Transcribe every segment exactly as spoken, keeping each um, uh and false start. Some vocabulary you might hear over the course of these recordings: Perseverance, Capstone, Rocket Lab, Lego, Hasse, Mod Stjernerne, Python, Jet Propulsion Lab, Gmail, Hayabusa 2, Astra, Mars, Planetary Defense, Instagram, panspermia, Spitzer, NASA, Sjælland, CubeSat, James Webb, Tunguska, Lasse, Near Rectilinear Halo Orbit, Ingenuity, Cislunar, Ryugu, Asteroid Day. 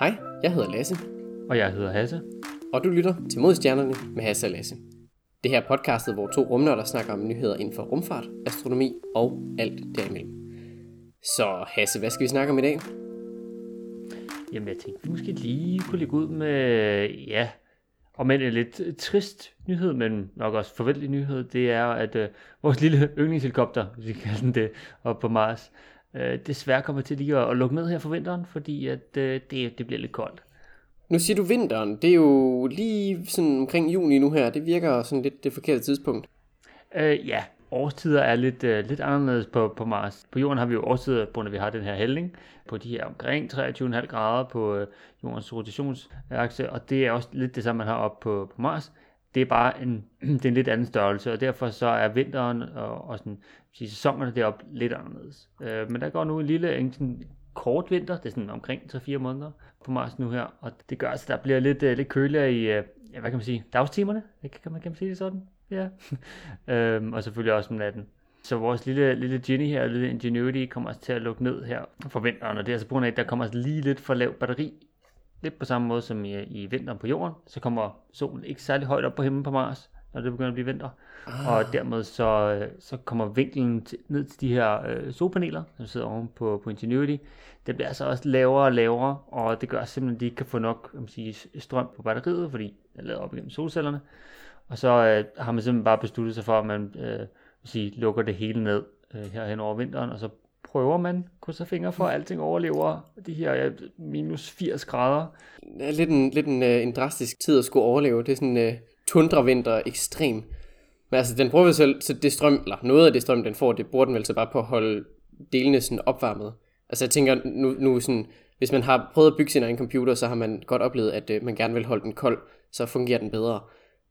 Hej, jeg hedder Lasse. Og jeg hedder Hasse. Og du lytter til Mod Stjernerne med Hasse og Lasse. Det her podcastet, hvor to rumnørder snakker om nyheder inden for rumfart, astronomi og alt derimellem. Så Hasse, hvad skal vi snakke om i dag? Jamen jeg tænkte, vi måske lige kunne lægge ud med, ja, om en lidt trist nyhed, men nok også forventelig nyhed. Det er, at øh, vores lille yndlingshelikopter, hvis vi kalder den det, oppe på Mars, øh, desværre kommer til lige at, at lukke ned her for vinteren, fordi at, øh, det, det bliver lidt koldt. Nu siger du vinteren, det er jo lige sådan omkring juni nu her, det virker sådan lidt det forkerte tidspunkt. Øh, ja, årstider er lidt, øh, lidt anderledes på, på Mars. På jorden har vi jo årstider, på grund af vi har den her hældning, på de her omkring treogtyve komma fem grader på øh, jordens rotationsakse, og det er også lidt det samme, man har oppe på, på Mars. Det er bare en, det er en lidt anden størrelse, og derfor så er vinteren og, og sådan, sæsonerne deroppe lidt anderledes. Øh, men der går nu en lille en, sådan, kort vinter, det er sådan omkring tre fire måneder på Mars nu her, og det gør altså, der bliver lidt, uh, lidt køligere i, uh, ja, hvad kan man sige, dagstimerne, kan man, kan man sige det sådan, ja, yeah. øhm, og selvfølgelig også om natten. Så vores lille, lille Genie her, lille Ingenuity, kommer altså til at lukke ned her for vinteren, og det er altså på grund af, at der kommer altså lige lidt for lav batteri, lidt på samme måde som i, i vinteren på jorden, så kommer solen ikke særlig højt op på himlen på Mars, når det begynder at blive vinter, ah. og dermed så, så kommer vinkelen til, ned til de her øh, solpaneler, som sidder oven på, på Ingenuity. Det bliver altså også lavere og lavere, og det gør simpelthen, at de ikke kan få nok man siger, strøm på batteriet, fordi den er lavet op igennem solcellerne, og så øh, har man simpelthen bare besluttet sig for, at man øh, sige, lukker det hele ned øh, her hen over vinteren, og så prøver man, krydser fingre for, at alting overlever de her ja, minus firs grader. Det er lidt en, lidt en, øh, en drastisk tid at skulle overleve, det er sådan... Øh... Tundravinter ekstrem. Men altså, den bruger vi selv, så det strøm, eller noget af det strøm, den får, det bruger den vel så bare på at holde delene sådan opvarmet. Altså jeg tænker, nu, nu sådan, hvis man har prøvet at bygge sin egen computer, så har man godt oplevet, at øh, man gerne vil holde den kold, så fungerer den bedre.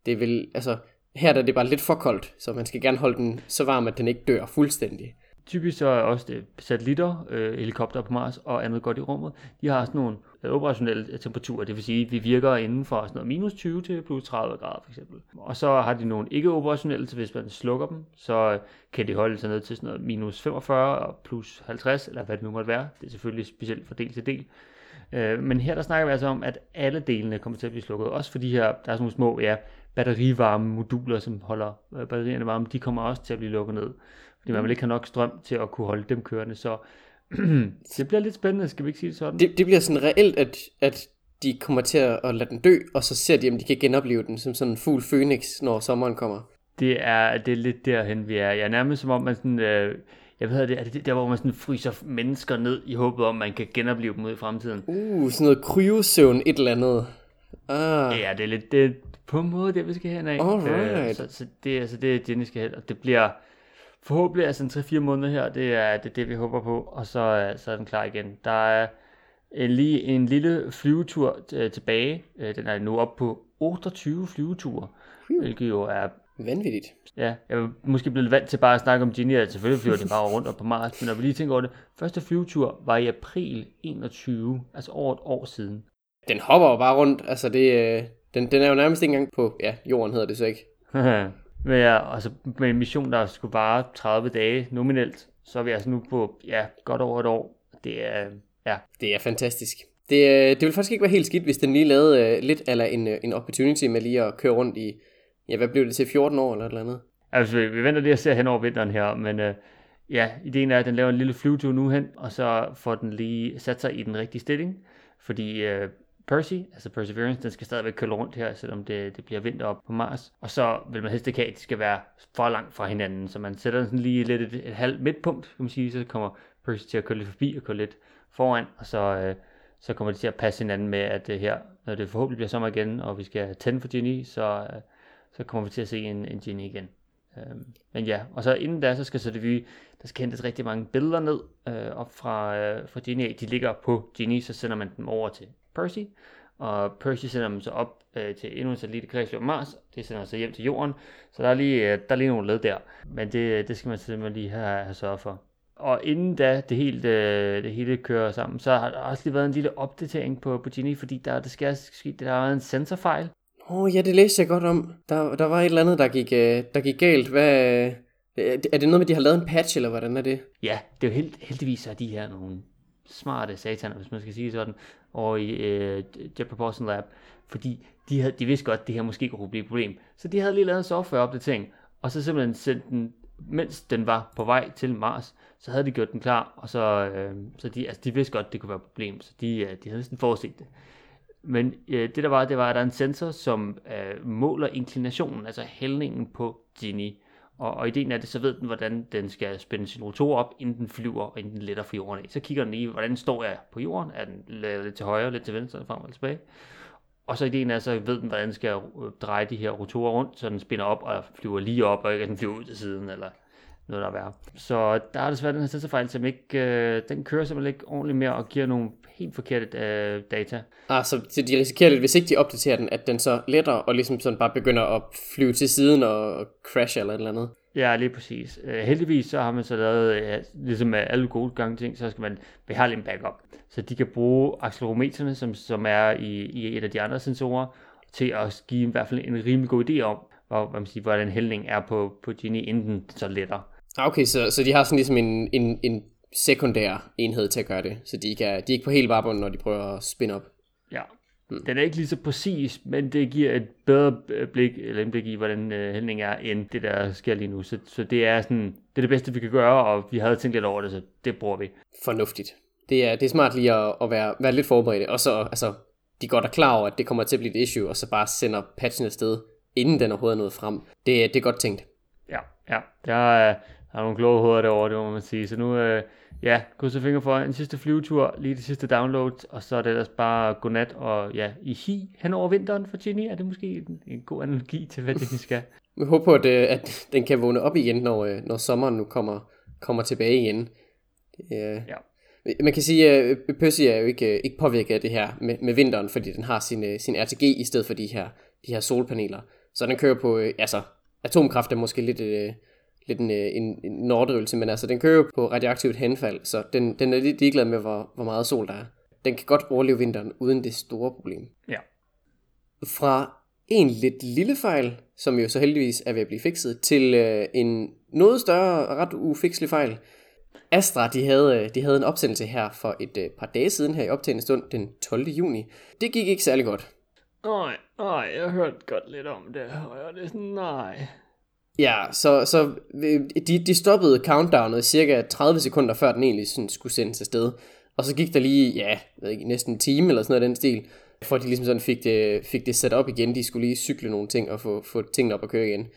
Det vil, altså, her der er det bare lidt for koldt, så man skal gerne holde den så varm, at den ikke dør fuldstændig. Typisk så er også det satellitter, øh, helikopter på Mars og andet godt i rummet. De har sådan nogle øh, operationelle temperaturer, det vil sige, at vi virker inden for sådan noget minus tyve til plus tredive grader for eksempel. Og så har de nogle ikke-operationelle, så hvis man slukker dem, så kan de holde sig ned til sådan noget minus femogfyrre og plus halvtreds, eller hvad det nu måtte være. Det er selvfølgelig specielt fra del til del. Øh, men her der snakker vi altså om, at alle delene kommer til at blive slukket, også fordi her, der er sådan nogle små ja, batterivarme moduler, som holder øh, batterierne varme, de kommer også til at blive lukket ned. Fordi man vil ikke have nok strøm til at kunne holde dem kørende, så det bliver lidt spændende, skal vi ikke sige det sådan? Det, det bliver sådan reelt, at, at de kommer til at lade den dø, og så ser de, om de kan genopleve den som sådan en fugl fønix, når sommeren kommer. Det er, det er lidt derhen, vi er. Jeg er nærmest som om, man sådan, øh, jeg ved, er det der, hvor man sådan fryser mennesker ned i håbet om, man kan genopleve dem ud i fremtiden. Uh, sådan noget kryosøvn et eller andet. Ah. Ja, det er lidt det, på en måde, det vi skal hen af. Øh, så, så det er altså det, Jenny skal hen, og det bliver... Forhåbentlig altså tre fire måneder her, det er, det er det, vi håber på, og så, så er den klar igen. Der er en, lige en lille flyvetur t- tilbage, den er nu oppe på otteogtyve flyveture, hmm. hvilket jo er... Vanvittigt. Ja, jeg er måske blevet vant til bare at snakke om Genie, og selvfølgelig flyver den bare rundt op på Mars, men når vi lige tænker over det, første flyvetur var i april enogtyve, altså over et år siden. Den hopper jo bare rundt, altså det, den, den er jo nærmest ikke engang på, ja, jorden hedder det så ikke. Med, altså med en mission, der skulle vare tredive dage nominelt, så er vi altså nu på ja, godt over et år. Det er, ja. Det er fantastisk. Det, det ville faktisk ikke være helt skidt, hvis den lige lavede uh, lidt eller en, en opportunity med lige at køre rundt i, ja, hvad blev det til, fjorten år eller et eller andet? Altså, vi, vi venter lige at se hen over vinteren her, men uh, ja, ideen er, at den laver en lille flyvetur nu hen, og så får den lige sat sig i den rigtige stilling, fordi... Uh, Percy, altså Perseverance, den skal stadigvæk køle rundt her, selvom det, det bliver vinter op på Mars. Og så vil man helst ikke have, at de skal være for langt fra hinanden, så man sætter sådan lige lidt et, et halvt midtpunkt, kan man sige, så kommer Percy til at køle lidt forbi og køle lidt foran, og så, øh, så kommer de til at passe hinanden med, at øh, her, når det forhåbentlig bliver sommer igen, og vi skal tænde for Genie, så, øh, så kommer vi til at se en, en Genie igen. Øhm, men ja, og så inden da, så skal så det vi, der skal hentes rigtig mange billeder ned øh, op fra, øh, fra Genie. De ligger på Genie, så sender man dem over til Percy, og Percy sender dem så op øh, til endnu en satellit i Mars, det sender sig hjem til jorden, så der er lige, øh, der er lige nogle led der, men det, det skal man simpelthen lige have, have sørget for. Og inden da det hele, øh, det hele kører sammen, så har der også lige været en lille opdatering på, på Genie, fordi der, det skal ske, der har været en sensorfejl. Åh oh, ja, det læste jeg godt om. Der, der var et eller andet, der gik, øh, der gik galt. Hvad, øh, er det noget med, de har lavet en patch, eller hvordan er det? Ja, det er jo held, heldigvis, så de her nogle smarte sataner, hvis man skal sige sådan, over i øh, Jet Propulsion Lab, fordi de, havde, de vidste godt, at det her måske kunne blive et problem. Så de havde lige lavet en softwareopdatering, og så simpelthen sendt den, mens den var på vej til Mars, så havde de gjort den klar, og så, øh, så de, altså, de vidste godt, at det kunne være et problem, så de, øh, de havde næsten forudset det. Men øh, det der var, det var, at der er en sensor, som øh, måler inklinationen, altså hældningen på Genie. Og, og ideen er det, så ved den, hvordan den skal spænde sin rotor op, inden den flyver, og inden den letter fra jorden af. Så kigger den i, hvordan står jeg på jorden? Er den lidt til højre, lidt til venstre, frem og tilbage? Og så ideen er, så ved den, hvordan den skal dreje de her rotorer rundt, så den spænder op og flyver lige op, og ikke at den flyver ud til siden, eller noget der er værre. Så der er desværre den her sensorfejl, som ikke, øh, den kører simpelthen ikke ordentligt mere, og giver nogle helt forkerte øh, data. Ah, så de risikerer lidt, hvis ikke de opdaterer den, at den så letter, og ligesom sådan bare begynder at flyve til siden og crashe eller et eller andet. Ja, lige præcis. Uh, heldigvis så har man så lavet, ja, ligesom med alle gode gange ting, så skal man beholde en backup. Så de kan bruge accelerometerne, som, som er i, i et af de andre sensorer, til at give i hvert fald en rimelig god idé om, hvor, hvad man siger, hvordan hældningen er på, på Genie, inden den så letter. Okay, så, så de har sådan ligesom en, en, en sekundær enhed til at gøre det, så de, kan, de er ikke på helt varbunden, når de prøver at spinne op. Ja, hmm. Den er ikke lige så præcis, men det giver et bedre blik, eller indblik i, hvordan øh, hældningen er, end det, der sker lige nu. Så, så det er sådan, det er det bedste, vi kan gøre, og vi havde tænkt lidt over det, så det bruger vi. Fornuftigt. Det er, det er smart lige at, at være, være lidt forberedt, og så altså, de godt er klar over, at det kommer til at blive et issue, og så bare sender patchen afsted, inden den overhovedet er nået frem. Det, det er godt tænkt. Ja, ja. Der er... Der er nogle kloge hoveder derovre, det må man sige. Så nu, øh, ja, krydser fingre for en sidste flyvetur, lige det sidste download, og så er det ellers bare godnat og ja, i hi hen over vinteren for Genie. Er det måske en, en god analogi til, hvad det skal? Jeg håber på, at, at den kan vågne op igen, når, når sommeren nu kommer, kommer tilbage igen. Øh, ja. Man kan sige, at Percy er jo ikke, ikke påvirket af det her med, med vinteren, fordi den har sin, sin R T G i stedet for de her, de her solpaneler. Så den kører på, øh, altså atomkraft er måske lidt... Øh, lidt en, en, en overdrivelse, men altså den kører jo på radioaktivt henfald, så den, den er lidt ligeglad med, hvor, hvor meget sol der er. Den kan godt overleve vinteren uden det store problem. Ja. Fra en lidt lille fejl, som jo så heldigvis er ved at blive fikset, til øh, en noget større, ret ufikselig fejl. Astra, de havde, de havde en opsendelse her for et øh, par dage siden her i optagende stund, den tolvte juni. Det gik ikke særlig godt. Nej, nej, jeg hørte godt lidt om det, og jeg var lidt sådan, nej... Ja, så, så de, de stoppede countdownet cirka tredive sekunder før den egentlig sådan skulle sendes afsted. Og så gik der lige, ja, næsten en time eller sådan noget af den stil, for de ligesom sådan fik det, fik det sat op igen. De skulle lige cykle nogle ting og få, få tingene op at køre igen.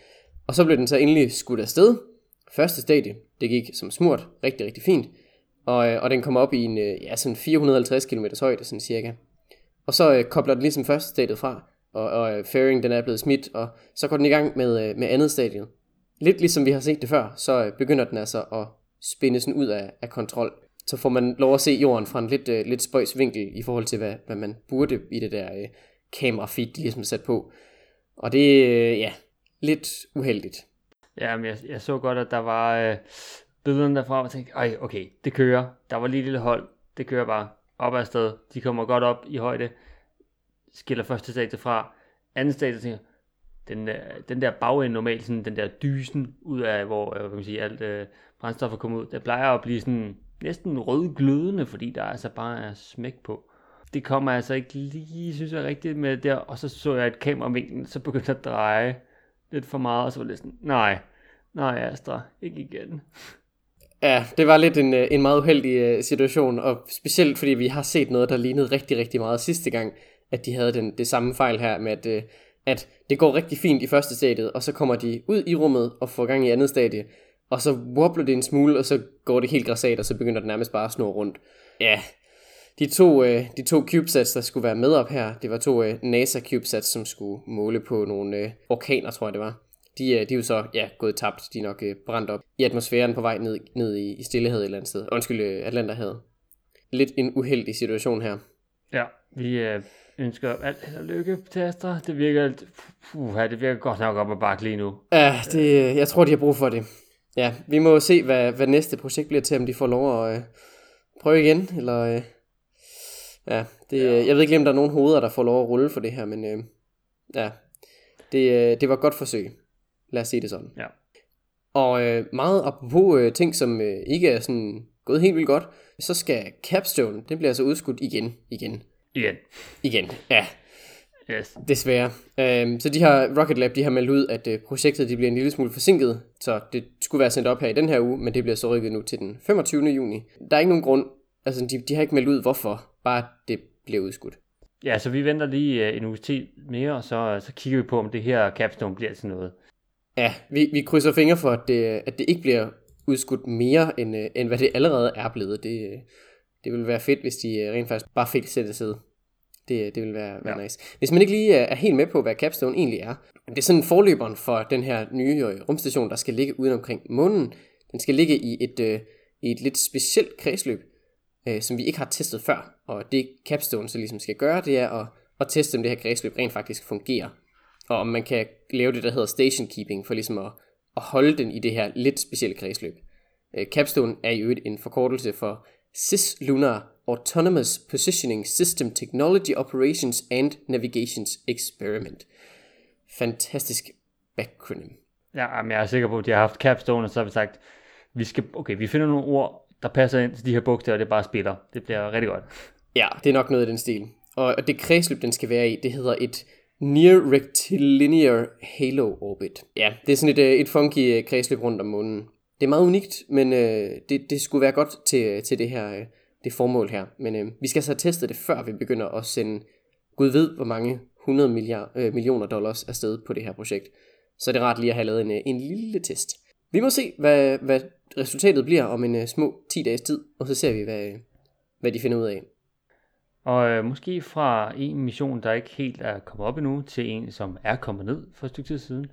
Og så blev den så endelig skudt afsted. Første stadie, det gik som smurt, rigtig, rigtig fint. Og, og den kom op i en, ja, sådan fire hundrede og halvtreds kilometer højde, sådan cirka. Og så kobler den ligesom første stadiet fra. Og, og fairing, den er blevet smidt, og så går den i gang med, med andet stadie. Lidt ligesom vi har set det før, så begynder den altså at spinde sådan ud af, af kontrol. Så får man lov at se jorden fra en lidt, lidt spøjs vinkel i forhold til, hvad, hvad man burde i det der øh, kamerafeed, de ligesom sat på. Og det er øh, ja, lidt uheldigt. Ja, men jeg, jeg så godt, at der var øh, billederne derfra, og jeg tænkte, ej, okay, det kører. Der var lige et lille hold, det kører bare op ad sted. De kommer godt op i højde. Skiller første stadie fra, anden stadie tænker, den, den der bagende normalt, sådan den der dysen ud af, hvor kan man sige, alt øh, brændstoffer kommer ud, der plejer at blive sådan næsten rødglødende, fordi der altså bare er smæk på. Det kommer altså ikke lige, synes jeg, rigtigt med der, og så så jeg et kameravinkel, så begyndte at dreje lidt for meget, og så var det sådan, nej, nej Astra, ikke igen. Ja, det var lidt en, en meget uheldig situation, og specielt fordi vi har set noget, der lignede rigtig, rigtig meget sidste gang, at de havde den, det samme fejl her med, at, at det går rigtig fint i første stadie, og så kommer de ud i rummet og får gang i andet stadie, og så wobbler det en smule, og så går det helt græsat, og så begynder det nærmest bare at snurre rundt. Ja, de to, de to CubeSats, der skulle være med op her, det var to NASA-CubeSats, som skulle måle på nogle orkaner, tror jeg det var. De, de er jo så ja, gået tabt, de er nok brændt op i atmosfæren på vej ned, ned i Stillehavet et eller andet sted. Undskyld, Atlanterhavet. Lidt en uheldig situation her. Ja, vi... Øh... ønsker alt held og lykke til Astra. Det virker, puh, det virker godt nok op ad bakke lige nu. Ja, det, jeg tror, de har brug for det. Ja, vi må se, hvad, hvad næste projekt bliver til, om de får lov at øh, prøve igen. Eller, øh, ja, det, ja. Jeg ved ikke, om der er nogen hoveder, der får lov at rulle for det her, men øh, ja, det, øh, det var et godt forsøg. Lad os sige det sådan. Ja. Og øh, meget apropos øh, ting, som øh, ikke er sådan gået helt vildt godt. Så skal Capstone, den bliver altså udskudt igen, igen. Igen. Igen, ja. Yes. Desværre. Um, så de her Rocket Lab, de har meldt ud, at uh, projektet de bliver en lille smule forsinket, så det skulle være sendt op her i den her uge, men det bliver så rykket nu til den femogtyvende juni. Der er ikke nogen grund, altså de, de har ikke meldt ud, hvorfor, bare det bliver udskudt. Ja, så vi venter lige uh, en uges tid mere, og så, uh, så kigger vi på, om det her Capstone bliver til noget. Ja, vi, vi krydser fingre for, at det, at det ikke bliver udskudt mere, end, uh, end hvad det allerede er blevet. Det, uh, det ville være fedt, hvis de uh, rent faktisk bare fik sættet sidde. Det, det vil være, være ja. nice. Hvis man ikke lige er helt med på, hvad Capstone egentlig er. Det er sådan forløberen for den her nye rumstation, der skal ligge uden omkring månen. Den skal ligge i et, øh, i et lidt specielt kredsløb, øh, som vi ikke har testet før. Og det Capstone så ligesom skal gøre, det er at, at teste, om det her kredsløb rent faktisk fungerer. Og om man kan lave det, der hedder station keeping, for ligesom at, at holde den i det her lidt specielle kredsløb. Øh, Capstone er i øvrigt en forkortelse for Cislunar Autonomous Positioning System Technology Operations and Navigations Experiment. Fantastisk backronym. Ja, men jeg er sikker på, at de har haft Capstone, og så har vi sagt, vi skal, okay, vi finder nogle ord, der passer ind til de her bogstaver, og det bare spiller. Det bliver rigtig godt. Ja, det er nok noget af den stil. Og det kredsløb, den skal være i, det hedder et Near Rectilinear Halo Orbit. Ja, det er sådan et, et funky kredsløb rundt om månen. Det er meget unikt, men øh, det, det skulle være godt til, til det her... Øh, det formål her, men øh, vi skal så teste det, før vi begynder at sende Gud ved hvor mange hundrede milliarder, øh, millioner dollars afsted på det her projekt. Så det er rart lige at have lavet en, en lille test. Vi må se, hvad, hvad resultatet bliver om en uh, små ti dages tid, og så ser vi, hvad, hvad de finder ud af. Og øh, måske fra en mission, der ikke helt er kommet op endnu, til en, som er kommet ned for et stykke tid siden,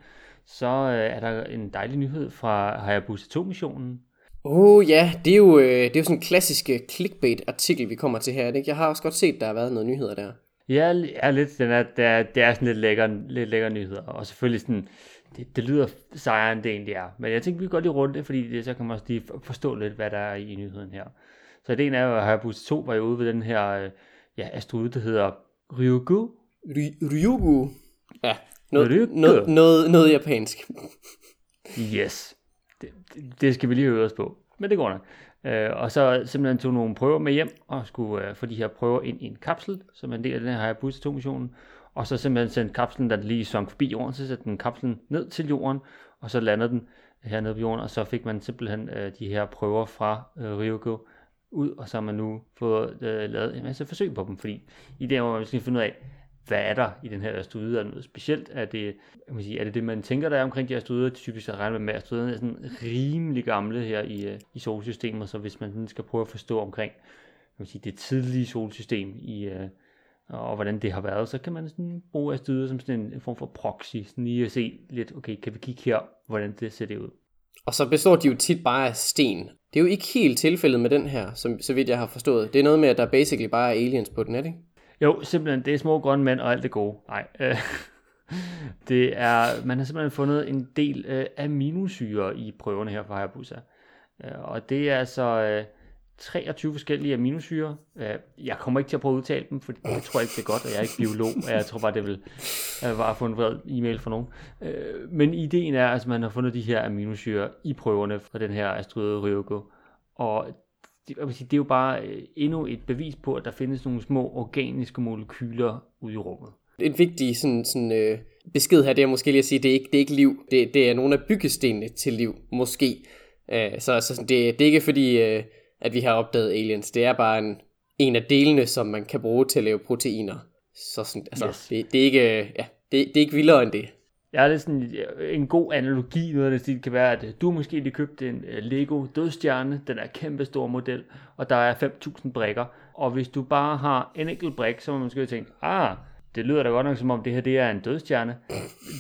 så øh, er der en dejlig nyhed fra Hayabusa to missionen. Åh oh, ja, det er jo, det er jo sådan en klassisk clickbait-artikel, vi kommer til her, ikke? Jeg har også godt set, der har været noget nyheder der. Ja, er lidt, den er, det, er, det er sådan lidt lækker, lidt lækker nyheder, og selvfølgelig sådan, det, det lyder sejere, end det egentlig er. Men jeg tænkte, vi kan godt lige runde det, fordi det, så kan man også lige forstå lidt, hvad der er i nyheden her. Så ideen er jo, at Hayabusa to var jo ude ved den her ja, asteroid, der hedder Ryugu. Ry- Ryugu? Ja, noget, Ryugu. Noget, noget, noget japansk. Yes. Det, det skal vi lige øve os på, men det går nok. Øh, og så simpelthen tog nogle prøver med hjem, og skulle øh, få de her prøver ind i en kapsel, som er en del af den her Hayabusa to missionen, og så simpelthen sendte kapslen, der lige sank forbi jorden, så satte den kapslen ned til jorden, og så landede den hernede på jorden, og så fik man simpelthen øh, de her prøver fra øh, Ryugu ud, og så har man nu fået øh, lavet en masse forsøg på dem, fordi i det må man skal finde ud af, hvad er der i den her asteroide? Er det noget specielt? Er det, jeg må sige, er det det, man tænker, der er omkring de asteroider? Typisk at regne med, at asteroiderne er sådan rimelig gamle her i, i solsystemet, så hvis man skal prøve at forstå omkring jeg må sige, det tidlige solsystem i, og hvordan det har været, så kan man sådan bruge asteroider som sådan en form for proxy, sådan lige at se lidt, okay, kan vi kigge her, hvordan det ser det ud? Og så består de jo tit bare af sten. Det er jo ikke helt tilfældet med den her, som, så vidt jeg har forstået. Det er noget med, at der basically bare er aliens på den, er det ikke? Jo, simpelthen, det er små grønne mænd og alt det gode. Nej, øh, det er, man har simpelthen fundet en del øh, aminosyre i prøverne her fra Hayabusa. Øh, og det er altså øh, treogtyve forskellige aminosyre. Øh, jeg kommer ikke til at prøve at udtale dem, for jeg tror ikke, det er godt, og jeg er ikke biolog, og jeg tror bare, det vil øh, bare få en vred e-mail fra nogen. Øh, men ideen er, at altså, man har fundet de her aminosyre i prøverne fra den her asteroide Ryugu, og det er jo bare endnu et bevis på, at der findes nogle små organiske molekyler ude i rummet. En vigtig sådan, sådan, øh, besked her, det er måske lige at sige, at det er ikke, det er ikke liv. Det, det er nogle af byggestenene til liv, måske. Øh, så så det, det er ikke fordi, øh, at vi har opdaget aliens. Det er bare en, en af delene, som man kan bruge til at lave proteiner. Så sådan, altså, yes. det, det, er ikke, ja, det, det er ikke vildere end det. Ja, det er sådan en god analogi, noget af det kan være, at du måske lige købte en Lego dødstjerne, den er en kæmpe stor model, og der er fem tusind brikker, og hvis du bare har en enkelt brik, så må man måske tænke, ah, det lyder da godt nok som om det her det er en dødstjerne.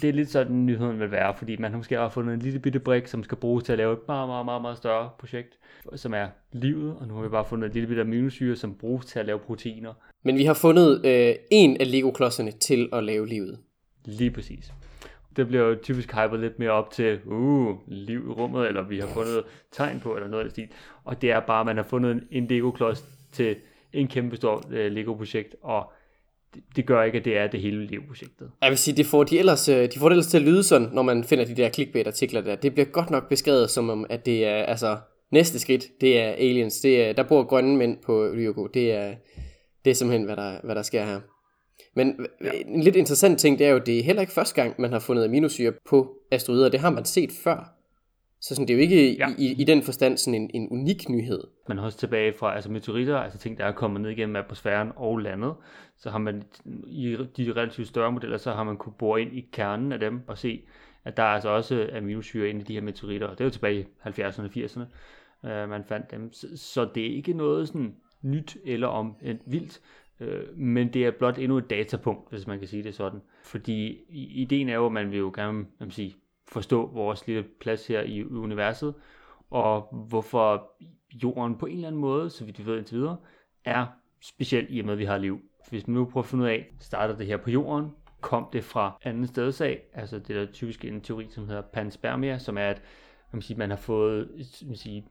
Det er lidt sådan nyheden vil være, fordi man måske har fundet en lille bitte brik, som skal bruges til at lave et meget, meget, meget, meget større projekt, som er livet, og nu har vi bare fundet en lille bitte aminosyre, som bruges til at lave proteiner. Men vi har fundet øh, en af Lego-klodserne til at lave livet. Lige præcis. Det bliver jo typisk hypet lidt mere op til uh, liv i rummet, eller vi har fundet tegn på, eller noget af det stil. Og det er bare, at man har fundet en Lego-klods til en kæmpe stor Lego-projekt, og det, det gør ikke, at det er det hele Lego-projektet. Jeg vil sige, det får de ellers, de får det ellers til at lyde sådan, når man finder de der clickbait-artikler der. Det bliver godt nok beskrevet som om, at det er altså Næste skridt, det er aliens. Det er, der bor grønne mænd på Ryugu. Det er, det er simpelthen, hvad der, hvad der sker her. Men ja. En lidt interessant ting, det er jo, det er heller ikke første gang, man har fundet aminosyre på asteroider. Det har man set før. Så sådan, det er jo ikke ja. i, i den forstand sådan en, en unik nyhed. Man har også tilbage fra altså meteoritter, altså ting, der er kommet ned igennem atmosfæren og landet. Så har man i de relativt større modeller, så har man kunne bore ind i kernen af dem og se, at der er altså også aminosyre inde i de her meteoritter. Og det er jo tilbage i halvfjerdserne og firserne, øh, man fandt dem. Så, så det er ikke noget sådan nyt eller om vildt. Men det er blot endnu et datapunkt, hvis man kan sige det sådan. Fordi ideen er jo, at man vil jo gerne man sige, forstå vores lille plads her i universet, og hvorfor jorden på en eller anden måde, så vidt vi ved indtil videre, er specielt i og med, at vi har liv. Hvis man nu prøver at finde ud af, starter det her på jorden, kom det fra anden steds af, altså det der typisk en teori, som hedder panspermia, som er, at man, siger, man har fået man siger,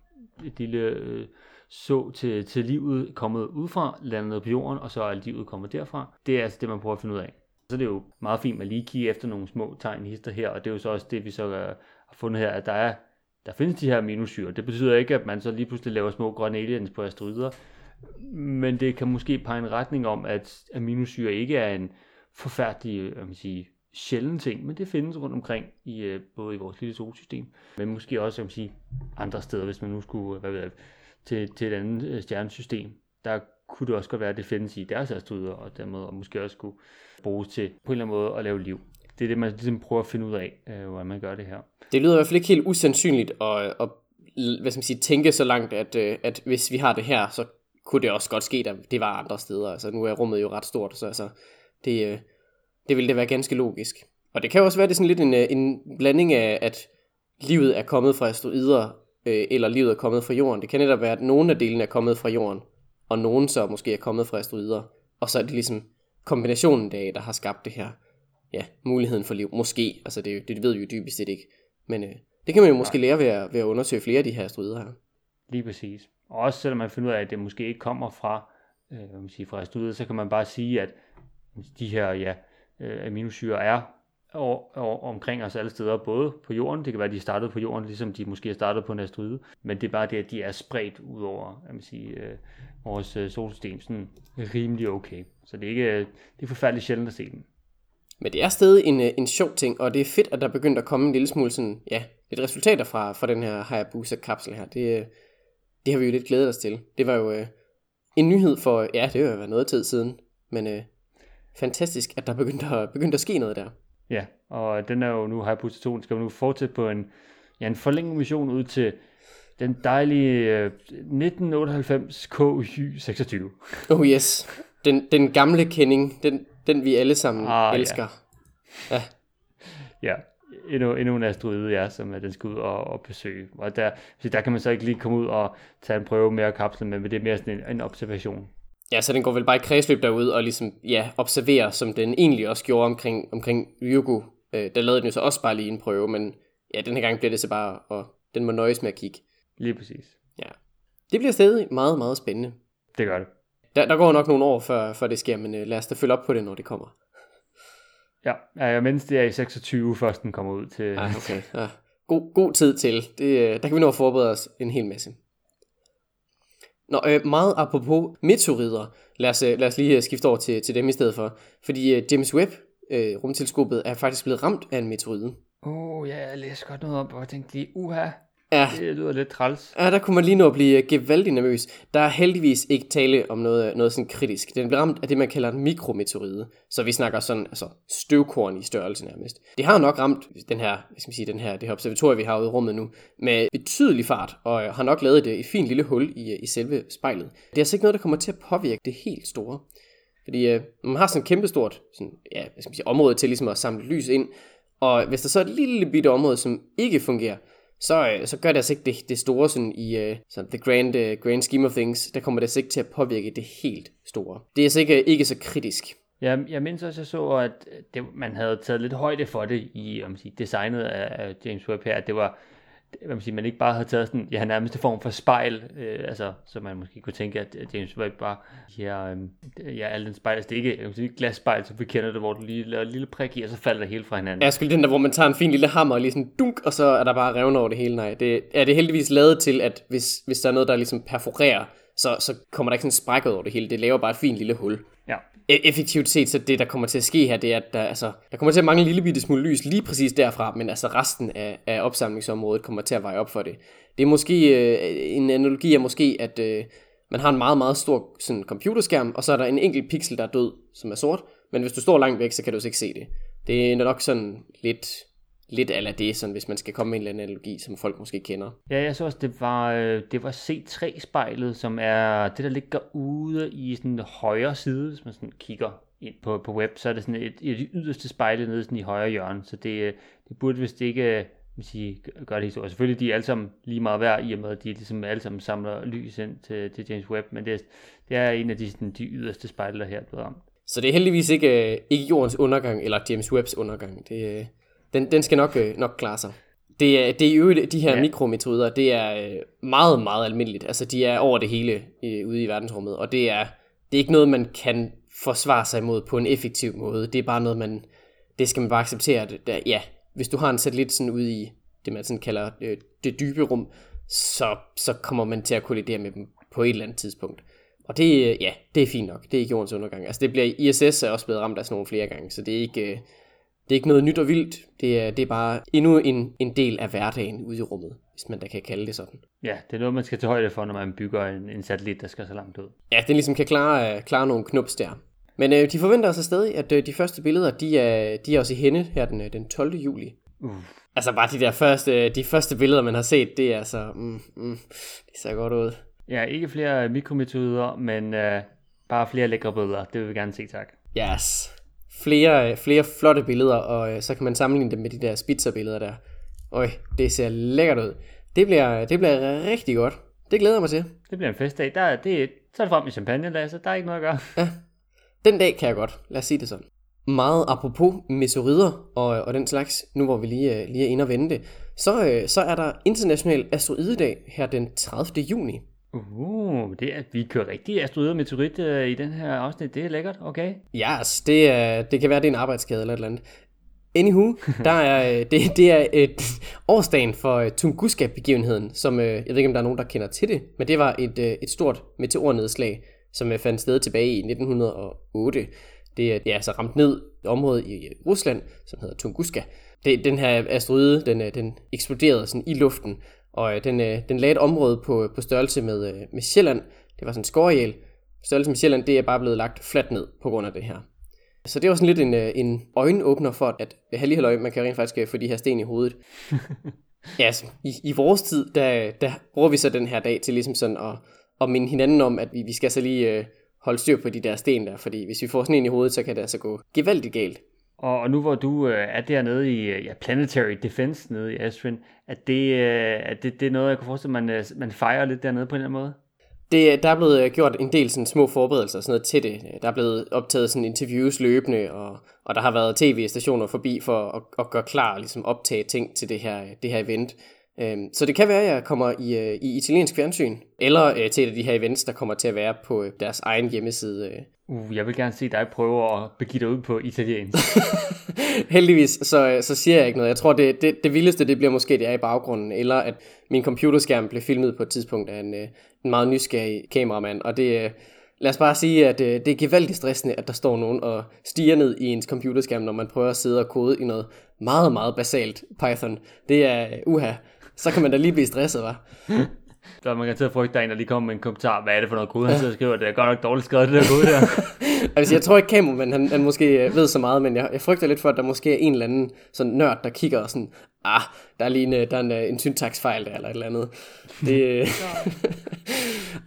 et lille... Øh, så til, til livet kommet ud fra, landet på jorden, og så er livet kommet derfra. Det er altså det, man prøver at finde ud af. Så det er jo meget fint at lige kigge efter nogle små tegn hister her, og det er jo så også det, vi så har fundet her, at der, er, der findes de her aminosyre. Det betyder ikke, at man så lige pludselig laver små grønne aliens på asteroider, men det kan måske pege en retning om, at aminosyre ikke er en forfærdelig, jeg vil sige, sjældne ting, men det findes rundt omkring i både i vores lille solsystem, men måske også, jeg vil sige, andre steder, hvis man nu skulle, hvad ved jeg, Til, til et andet stjernesystem, der kunne det også godt være, at det findes i deres asteroider, og dermed og måske også kunne bruges til på en eller anden måde at lave liv. Det er det, man ligesom prøver at finde ud af, øh, hvordan man gør det her. Det lyder i hvert fald ikke helt usandsynligt at, at hvad skal man sige, tænke så langt, at, at hvis vi har det her, så kunne det også godt ske, at det var andre steder. Altså, nu er rummet jo ret stort, så altså, det, det ville det være ganske logisk. Og det kan jo også være, at det er sådan lidt en, en blanding af, at livet er kommet fra asteroider, eller livet er kommet fra jorden. Det kan netop være, at nogle af delene er kommet fra jorden, og nogle så måske er kommet fra asteroider, og så er det ligesom kombinationen af, der har skabt det her, ja, muligheden for liv. Måske, altså det, det ved vi jo dybest set ikke, men øh, det kan man jo måske ja. lære ved at, ved at undersøge flere af de her asteroider her. Lige præcis. Og også selvom man finder ud af, at det måske ikke kommer fra, øh, hvad man siger, fra asteroider, så kan man bare sige, at de her ja, øh, aminosyre er, Og, og omkring os alle steder, både på jorden, det kan være, de startede på jorden, ligesom de måske startede på en asteroide, men det er bare det, at de er spredt ud over, jeg vil sige, øh, vores øh, solsystem, sådan rimelig okay. Så det er ikke øh, det er forfærdeligt sjældent at se dem. Men det er stadig en, øh, en sjov ting, og det er fedt, at der begynder at komme en lille smule sådan, ja, lidt resultater fra, fra den her Hayabusa-kapsel her. Det, øh, det har vi jo lidt glædet os til. Det var jo øh, en nyhed for, ja, det har jo været noget tid siden, men øh, fantastisk, at der begyndte at, begyndte at ske noget der. Ja, og den er jo nu, Hayabusa to, skal jo nu fortsætte på en, ja, en forlænget mission ud til den dejlige uh, nitten otteoghalvfems K Y seksogtyve. Oh yes, den, den gamle kending, den, den vi alle sammen ah, elsker. Ja, ja. ja. Endnu, endnu en asteroide, ja, som den skal ud og, og besøge. Og der, der kan man så ikke lige komme ud og tage en prøve med at kapsle, men det er mere sådan en, en observation. Ja, så den går vel bare i kredsløb derude og ligesom, ja, observerer, som den egentlig også gjorde omkring, omkring Ryugu. Øh, der lavede den jo så også bare lige en prøve, men ja, den her gang bliver det så bare, og den må nøjes med at kigge. Lige præcis. Ja. Det bliver stadig meget, meget spændende. Det gør det. Der, der går nok nogle år, før, før det sker, men øh, lad os da følge op på det, når det kommer. Ja, jeg mindst det er i seksogtyve, først den kommer ud til... Ah, okay. Ah, god, god tid til. Det, der kan vi nå at forberede os en hel masse. Nå, øh, meget apropos meteorider, lad os, lad os lige skifte over til, til dem i stedet for, fordi øh, James Webb, øh, rumteleskopet, er faktisk blevet ramt af en meteoride. Åh, oh, ja, jeg læste godt noget om, og jeg tænkte lige, uha, ja. Det lyder lidt træls. Ja, der kunne man lige nå at blive gevaldigt nervøs. Der er heldigvis ikke tale om noget, noget sådan kritisk. Den blev ramt af det, man kalder en mikrometeoride, så vi snakker sådan, altså støvkorn i størrelse nærmest. Det har jo nok ramt den her, hvad skal man sige, den her, det her observatorium, vi har ude i rummet nu, med betydelig fart, og har nok lavet det et fint lille hul i, i selve spejlet. Det er altså ikke noget, der kommer til at påvirke det helt store, fordi øh, man har sådan et kæmpestort sådan, ja, hvad skal man sige, område til ligesom at samle lys ind, og hvis der så er et lille bitte område, som ikke fungerer, Så, så gør det altså ikke det, det store sådan i uh, sådan the grand, uh, grand scheme of things. Der kommer det altså ikke til at påvirke det helt store. Det er altså ikke, ikke så kritisk. Jeg, jeg mindes også, jeg så, at det, man havde taget lidt højde for det i om man siger, designet af James Webb her. At det var man, sige, man ikke bare havde taget sådan, ja, nærmest en form for spejl, øh, altså, så man måske kunne tænke, at James Webb bare, ja, øh, ja, al den spejl, altså, det er ikke, sige, glasspejl, som vi kender det, hvor du lige laver et lille prik i, og så falder det hele fra hinanden. Ja, skulle den der, hvor man tager en fin lille hammer og lige sådan dunk, og så er der bare revner over det hele. Nej, det er det heldigvis lavet til, at hvis, hvis der er noget, der ligesom perforerer, så, så kommer der ikke sådan en spræk over det hele. Det laver bare et fint lille hul. Ja. Effektivt set, så det, der kommer til at ske her, det er, at der, altså, der kommer til at mangle en lille bitte smule lys lige præcis derfra, men altså resten af, af opsamlingsområdet kommer til at veje op for det. Det er måske, øh, en analogi er måske, at øh, man har en meget, meget stor sådan, computerskærm, og så er der en enkelt pixel, der er død, som er sort, men hvis du står langt væk, så kan du også ikke se det. Det er nok sådan lidt... Lidt ala det, sådan, hvis man skal komme med en eller anden analogi, som folk måske kender. Ja, jeg så også, det var, det var C tre-spejlet, som er det, der ligger ude i sådan højre side, hvis man sådan kigger ind på, på web, så er det sådan et, et af de yderste spejle nede sådan i højre hjørne, så det, det burde vist ikke sige, gøre det historie. Selvfølgelig de er alle sammen lige meget værd, i og med, at de ligesom alle sammen samler lys ind til, til James Webb, men det er, det er en af de, sådan, de yderste spejle, der her er blevet om. Så det er heldigvis ikke, ikke jordens undergang, eller James Webbs undergang, det er... Den, den skal nok, øh, nok klare sig. Det er, det er jo de her ja. mikrometoder, det er øh, meget, meget almindeligt. Altså, de er over det hele øh, ude i verdensrummet, og det er, det er ikke noget, man kan forsvare sig imod på en effektiv måde. Det er bare noget, man... Det skal man bare acceptere. At, der, ja, hvis du har en satellit sådan ude i det, man sådan kalder øh, det dybe rum, så, så kommer man til at kollidere med dem på et eller andet tidspunkt. Og det, øh, ja, det er fint nok. Det er ikke jordens undergang. Altså, det bliver... I S S er også blevet ramt af sådan nogle flere gange, så det er ikke... Øh, Det er ikke noget nyt og vildt, det er, det er bare endnu en, en del af hverdagen ude i rummet, hvis man da kan kalde det sådan. Ja, det er noget, man skal tage højde for, når man bygger en, en satellit, der skal så langt ud. Ja, den ligesom kan klare, klare nogle knups der. Men øh, de forventer sig stadig, at øh, de første billeder, de er, de er også i hænde her den, den tolvte juli. Uh. Altså bare de der første, de første billeder, man har set, det er altså, mm, mm, det ser godt ud. Ja, ikke flere mikrometoder, men øh, bare flere lækre billeder, det vil vi gerne se, tak. Yes. Flere, flere flotte billeder, og så kan man sammenligne dem med de der spitzerbilleder der. Øj, det ser lækkert ud. Det bliver, det bliver rigtig godt. Det glæder jeg mig til. Det bliver en festdag. Der er det, så er det frem med champagne, Lasse. Der er ikke noget at gøre. Ja, den dag kan jeg godt. Lad os sige det sådan. Meget apropos meteorider og, og den slags, nu hvor vi lige, lige er inde og vende det, så, så er der International Asteroidedag her den tredivte juni. Uh, det er, at vi kører rigtig asteroid og meteorit øh, i den her afsnit, det er lækkert, okay? Ja, yes, det, øh, det kan være, det er en arbejdsskade eller et eller andet. Anywho, der er, øh, det, det er et årsdagen for øh, Tunguska-begivenheden, som øh, jeg ved ikke, om der er nogen, der kender til det, men det var et, øh, et stort meteornedslag, som øh, fandt sted tilbage i nitten hundrede og otte. Det er, det er altså ramt ned i området i Rusland, som hedder Tunguska. Det, den her asteroide, den, øh, den eksploderede sådan i luften, og den, øh, den lagde et område på, på størrelse med, øh, med Sjælland. Det var sådan en skovareal. Størrelse med Sjælland, det er bare blevet lagt fladt ned på grund af det her. Så det var sådan lidt en, øh, en øjenåbner for, at halleluja, man kan rent faktisk få de her sten i hovedet. Ja, altså, i, i vores tid, der, der bruger vi så den her dag til ligesom sådan at, at minde hinanden om, at vi, vi skal så lige øh, holde styr på de der sten der. Fordi hvis vi får sådan en i hovedet, så kan det altså gå gevaldigt galt. Og nu hvor du øh, er dernede i ja, Planetary Defense nede i Astra, at det, øh, at det, det er noget, jeg kan forestille mig, man, man fejrer lidt dernede på en eller anden måde? Det, der er blevet gjort en del sådan, små forberedelser og sådan noget til det. Der er blevet optaget sådan, interviews løbende, og, og der har været tv-stationer forbi for at, at gøre klar og ligesom, optage ting til det her, det her event. Øhm, så det kan være, at jeg kommer i, øh, i italiensk fjernsyn, eller øh, til et af de her events, der kommer til at være på øh, deres egen hjemmeside. Øh. Uh, jeg vil gerne se dig prøve at begive dig ud på italiensk. Heldigvis, så, så siger jeg ikke noget. Jeg tror, det, det, det vildeste, det bliver måske, det er i baggrunden, eller at min computerskærm blev filmet på et tidspunkt af en, øh, en meget nysgerrig kameramand, og det... Øh, lad os bare sige, at øh, det er gevaldigt stressende, at der står nogen og stiger ned i ens computerskærm, når man prøver at sidde og kode i noget meget, meget basalt Python. Det er øh, uha. Så kan man da lige blive stresset, hva'? Så man kan til at frygte, der en, der lige kommer med en kommentar. Hvad er det for noget kode, han så skriver? Det er godt nok dårligt skrevet, det der kode der. Altså, jeg tror ikke, kameramanden, han, han måske ved så meget, men jeg, jeg frygter lidt for, at der måske er en eller anden sådan nørd, der kigger og sådan, ah, der er lige en, der er en, en syntaksfejl der, eller et eller andet. Det...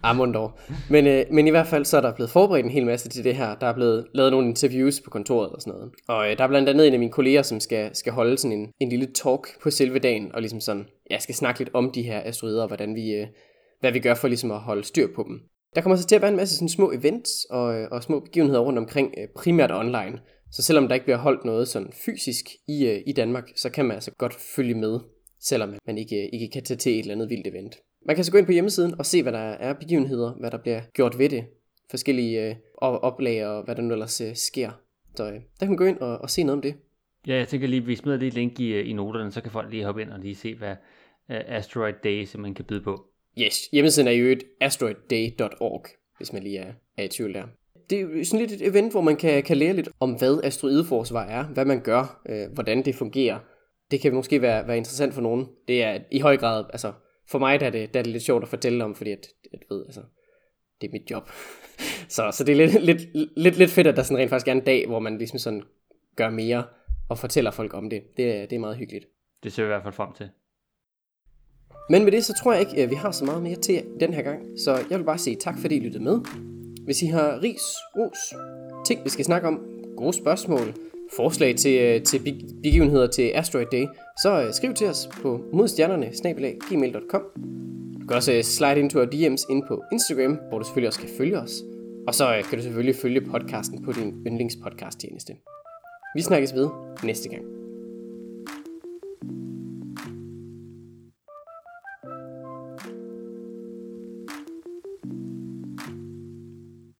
ah, mundår. Men, øh, men i hvert fald, så er der blevet forberedt en hel masse til det her. Der er blevet lavet nogle interviews på kontoret og sådan noget. Og øh, der er blandt andet en af mine kolleger, som skal, skal holde sådan en, en lille talk på selve dagen, og ligesom sådan, jeg skal snakke lidt om de her asteroider, og hvordan vi, øh, hvad vi gør for ligesom at holde styr på dem. Der kommer så til at være en masse sådan små events og, og små begivenheder rundt omkring, primært online. Så selvom der ikke bliver holdt noget sådan fysisk i, i Danmark, så kan man altså godt følge med. selvom man ikke, ikke kan tage til et eller andet vildt event. Man kan så gå ind på hjemmesiden og se, hvad der er begivenheder, hvad der bliver gjort ved det, forskellige øh, oplag og hvad der nu ellers øh, sker. Så øh, der kan man gå ind og, og se noget om det. Ja, jeg tænker lige, at vi smider lige et link i, i noterne, så kan folk lige hoppe ind og lige se, hvad uh, Asteroid Day man kan byde på. Yes, hjemmesiden er jo et asteroid day dot org, hvis man lige er, er i tvivl der. Det er sådan lidt et event, hvor man kan, kan lære lidt om, hvad asteroideforsvar er, hvad man gør, øh, hvordan det fungerer. Det kan måske være, være interessant for nogen. Det er i høj grad, altså for mig der er, det, der er det lidt sjovt at fortælle om, fordi at, at ved, altså, det er mit job. så, så det er lidt, lidt, lidt, lidt fedt, at der sådan rent faktisk er en dag, hvor man ligesom sådan gør mere og fortæller folk om det. Det er, det er meget hyggeligt. Det ser vi i hvert fald frem til. Men med det, så tror jeg ikke, at vi har så meget mere til den her gang. Så jeg vil bare sige tak, fordi I lyttede med. Hvis I har ris, ros, ting vi skal snakke om, gode spørgsmål, forslag til, til begivenheder til Asteroid Day, så skriv til os på modstjernerne snabel-a gmail punktum com. Du kan også slide into our D M's ind på Instagram, hvor du selvfølgelig også kan følge os. Og så kan du selvfølgelig følge podcasten på din yndlingspodcast tjeneste. Vi snakkes ved næste gang.